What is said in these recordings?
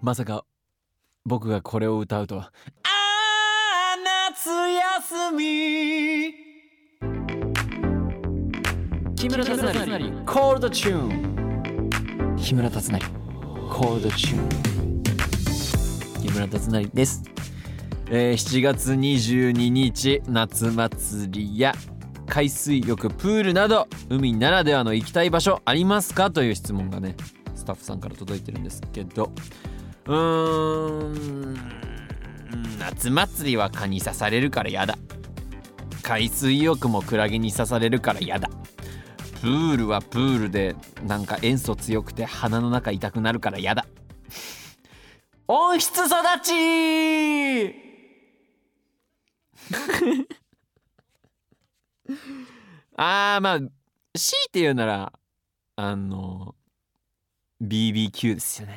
まさか僕がこれを歌うとは。あー、夏休み。木村達成 Call the tune。 木村達成 Call the tune。 木村達成です。7月22日夏祭りや海水浴プールなど海ならではの行きたい場所ありますかという質問がねスタッフさんから届いてるんですけど、夏祭りは蚊に刺されるからやだ。海水浴もクラゲに刺されるからやだ。プールはプールでなんか塩素強くて鼻の中痛くなるからやだ。温室育ちまあ強いて言うならBBQ ですよね。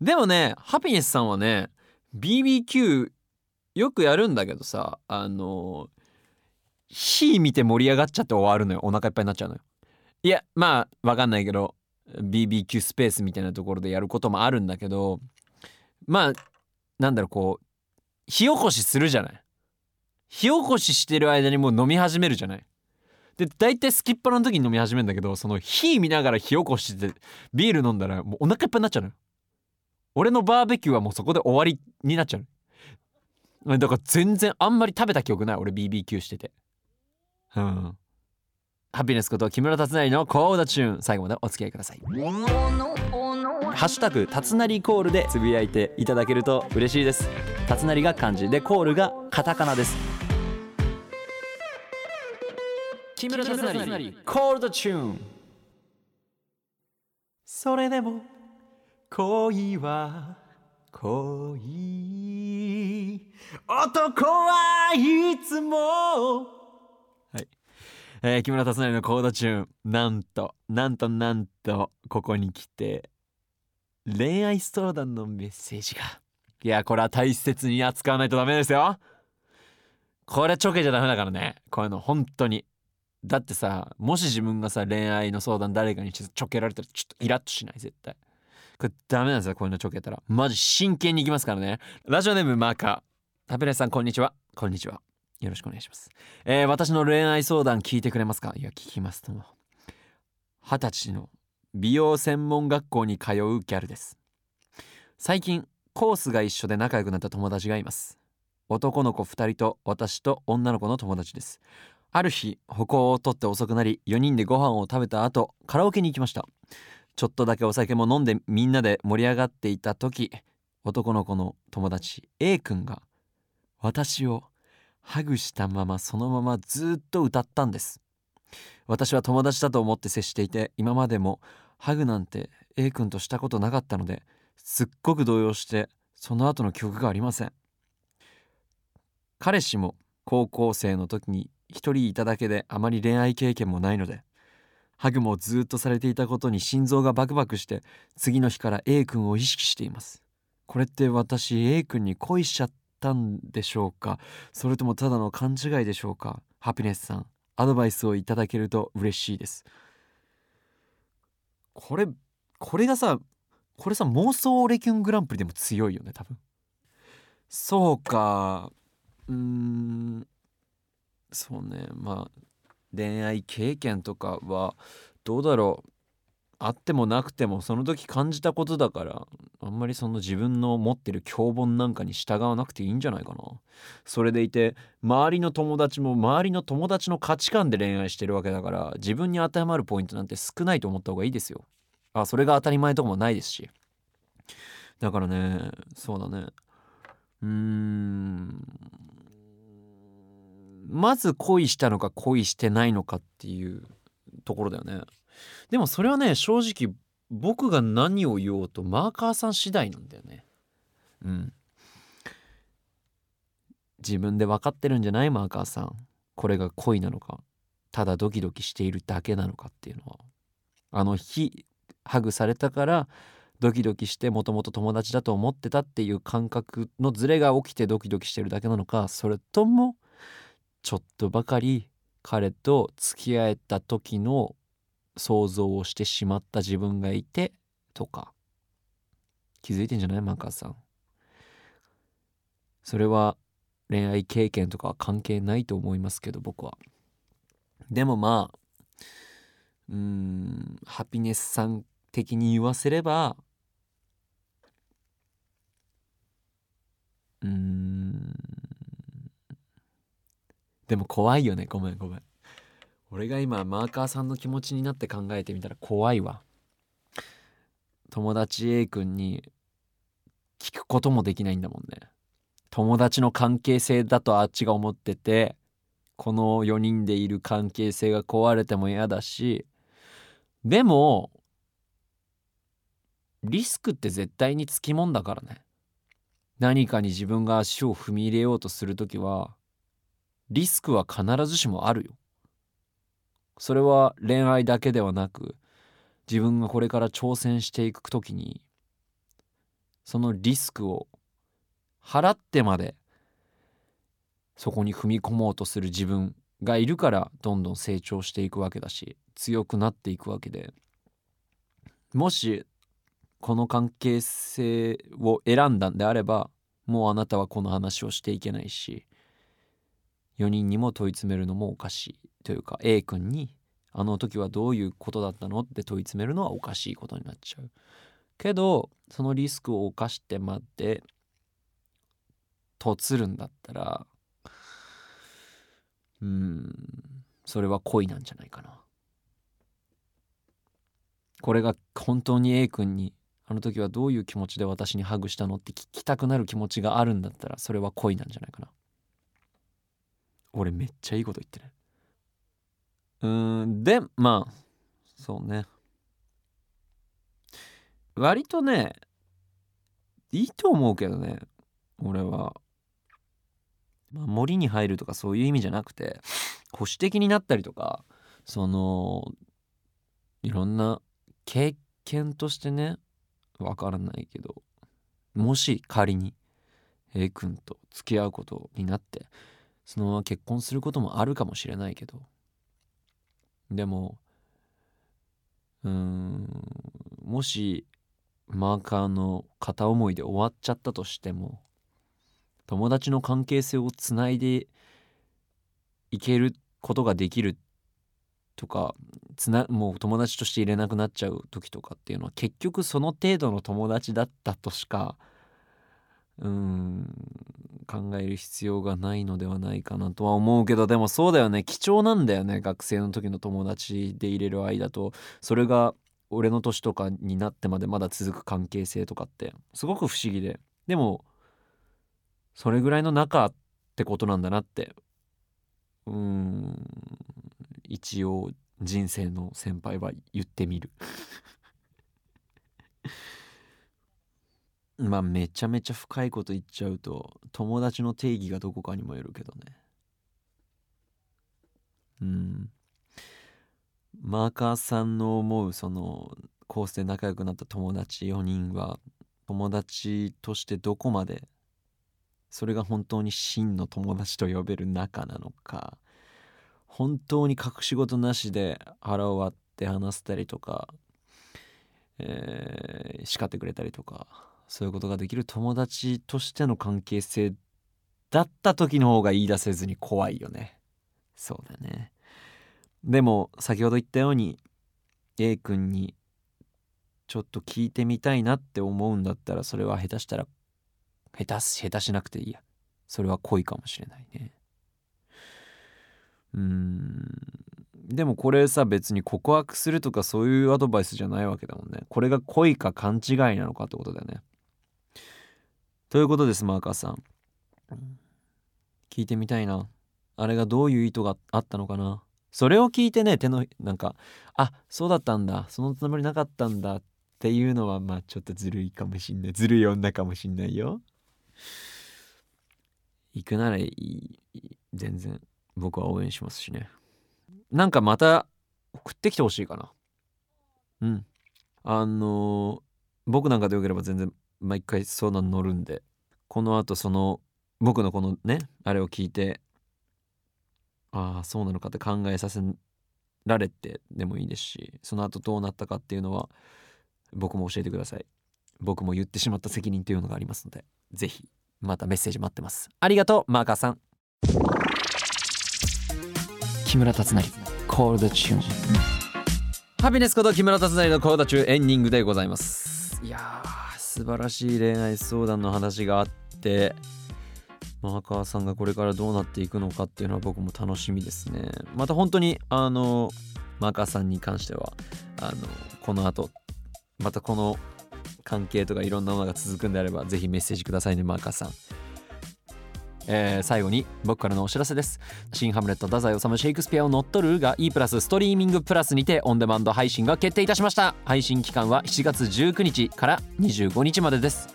でもねハピネスさんはね BBQ よくやるんだけどさ、火見て盛り上がっちゃって終わるのよ。お腹いっぱいになっちゃうのよ。いやまあわかんないけど BBQ スペースみたいなところでやることもあるんだけど、まあなんだろう、こう火起こしするじゃない。火起こししてる間にもう飲み始めるじゃない。で大体スキッパの時に飲み始めるんだけど、その火見ながら火起こしてビール飲んだらもうお腹いっぱいになっちゃうのよ。俺のバーベキューはもうそこで終わりになっちゃうの。だから全然あんまり食べた記憶ない俺 BBQ してて。ハピネスこと木村達成のコーダチューン、最後までお付き合いください。ハッシュタグ達成コールでつぶやいていただけると嬉しいです。達成が漢字でコールがカタカナです。木村達成コールドチューン。それでも恋は恋、男はいつも、はい、木村達成のコールドチューン、なんとここに来て恋愛ストロダンのメッセージが、いやこれは大切に扱わないとダメですよ。これちょけちゃダメだからね、こういうの本当に。だってさ、もし自分がさ恋愛の相談誰かにしてちょけられたらちょっとイラッとしない？絶対これダメなんですよ。こういうのちょけたらマジ真剣にいきますからね。ラジオネームマーカー、ハピネスさんこんにちは。こんにちは、よろしくお願いします。私の恋愛相談聞いてくれますか？いや聞きますとも。20歳の美容専門学校に通うギャルです。最近コースが一緒で仲良くなった友達がいます。男の子2人と私と女の子の友達です。ある日歩行をとって遅くなり、4人でご飯を食べた後カラオケに行きました。ちょっとだけお酒も飲んでみんなで盛り上がっていた時、男の子の友達 A 君が私をハグしたままそのままずっと歌ったんです。私は友達だと思って接していて、今までもハグなんて A 君としたことなかったので、すっごく動揺してその後の記憶がありません。彼氏も高校生の時に一人いただけであまり恋愛経験もないので、ハグもずっとされていたことに心臓がバクバクして、次の日から A 君を意識しています。これって私 A 君に恋しちゃったんでしょうか、それともただの勘違いでしょうか。ハピネスさんアドバイスをいただけると嬉しいです。これさ妄想オレキュングランプリでも強いよね多分。そうか、そうね、まあ恋愛経験とかはどうだろう、あってもなくてもその時感じたことだから、あんまりその自分の持ってる教本なんかに従わなくていいんじゃないかな。それでいて周りの友達も周りの友達の価値観で恋愛してるわけだから、自分に当てはまるポイントなんて少ないと思った方がいいですよ。それが当たり前とかもないですし、だからね、そうだね、まず恋したのか恋してないのかっていうところだよね。でもそれはね、正直僕が何を言おうとマーカーさん次第なんだよね。自分で分かってるんじゃない？マーカーさん、これが恋なのかただドキドキしているだけなのかっていうのは、あの日ハグされたからドキドキして、もともと友達だと思ってたっていう感覚のズレが起きてドキドキしてるだけなのか、それともちょっとばかり彼と付き合えた時の想像をしてしまった自分がいてとか、気づいてんじゃない？マカさん、それは恋愛経験とかは関係ないと思いますけど、僕は。でもまあハピネスさん的に言わせればでも怖いよね。ごめん俺が今マーカーさんの気持ちになって考えてみたら怖いわ。友達 A 君に聞くこともできないんだもんね。友達の関係性だとあっちが思ってて、この4人でいる関係性が壊れても嫌だし、でもリスクって絶対につきもんだからね。何かに自分が足を踏み入れようとするときはリスクは必ずしもあるよ。それは恋愛だけではなく、自分がこれから挑戦していくときにそのリスクを払ってまでそこに踏み込もうとする自分がいるから、どんどん成長していくわけだし、強くなっていくわけで、もしこの関係性を選んだんであれば、もうあなたはこの話をしていけないし、4人にも問い詰めるのもおかしいというか、 A 君にあの時はどういうことだったのって問い詰めるのはおかしいことになっちゃうけど、そのリスクを冒してまでとつるんだったら、それは恋なんじゃないかな。これが本当に A 君にあの時はどういう気持ちで私にハグしたのって聞きたくなる気持ちがあるんだったら、それは恋なんじゃないかな。俺めっちゃいいこと言ってね。でまあそうね、割とねいいと思うけどね、俺は。守りに入るとかそういう意味じゃなくて、保守的になったりとか、そのいろんな経験としてね、わからないけど、もし仮に A 君と付き合うことになってそのまま結婚することもあるかもしれないけど、でももしマーカーの片思いで終わっちゃったとしても、友達の関係性をつないでいけることができるとか、もう友達として入れなくなっちゃう時とかっていうのは、結局その程度の友達だったとしか考える必要がないのではないかなとは思うけど、でもそうだよね、貴重なんだよね、学生の時の友達で入れる間と、それが俺の年とかになってまでまだ続く関係性とかってすごく不思議で、でもそれぐらいの仲ってことなんだなって、一応人生の先輩は言ってみるまあめちゃめちゃ深いこと言っちゃうと、友達の定義がどこかにもよるけどね。マーカーさんの思うそのコースで仲良くなった友達4人は、友達としてどこまでそれが本当に真の友達と呼べる仲なのか、本当に隠し事なしで腹を割って話したりとか、叱ってくれたりとか、そういうことができる友達としての関係性だった時の方が言い出せずに怖いよね。そうだね。でも先ほど言ったように A 君にちょっと聞いてみたいなって思うんだったら、それは下手したら下手しなくていいや、それは恋かもしれないね。でもこれさ、別に告白するとかそういうアドバイスじゃないわけだもんね。これが恋か勘違いなのかってことだよね。ということです。マーカーさん、聞いてみたいな。あれがどういう意図があったのかな。それを聞いてね、手のなんか、あ、そうだったんだ、そのつもりなかったんだっていうのは、まあちょっとずるいかもしんない、ずるい女かもしんないよ。行くならいい、全然僕は応援しますしね。なんかまた送ってきてほしいかな。僕なんかでよければ全然毎回相談乗るんで、この後その僕のこのねあれを聞いて、ああそうなのかって考えさせられてでもいいですし、その後どうなったかっていうのは僕も教えてください。僕も言ってしまった責任というのがありますので、ぜひまたメッセージ待ってます。ありがとうマーカーさん。木村達成 Call the tune。 ハピネスこと木村達成の Call the tune エンディングでございます。いやー、素晴らしい恋愛相談の話があって、マーカーさんがこれからどうなっていくのかっていうのは僕も楽しみですね。また本当にマーカーさんに関してはこの後またこの関係とかいろんなものが続くんであれば、ぜひメッセージくださいね、マーカーさん。最後に僕からのお知らせです。新ハムレット太宰治シェイクスピアを乗っ取るが E プラスストリーミングプラスにてオンデマンド配信が決定いたしました。配信期間は7月19日から25日までです。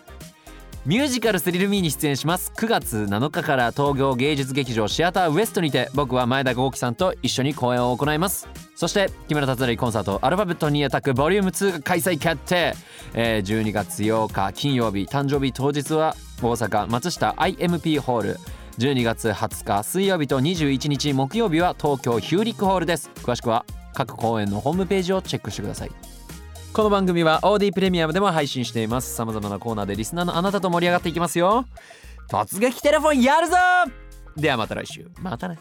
ミュージカルスリルミーに出演します。9月7日から東京芸術劇場シアターウエストにて僕は前田豪輝さんと一緒に公演を行います。そして木村達成コンサートアルファベット2アタックボリューム2が開催決定。12月8日金曜日、誕生日当日は大阪松下 IMP ホール、12月20日水曜日と21日木曜日は東京ヒューリックホールです。詳しくは各公演のホームページをチェックしてください。この番組は OD プレミアムでも配信しています。様々なコーナーでリスナーのあなたと盛り上がっていきますよ。突撃テレフォンやるぞ。ではまた来週。またね。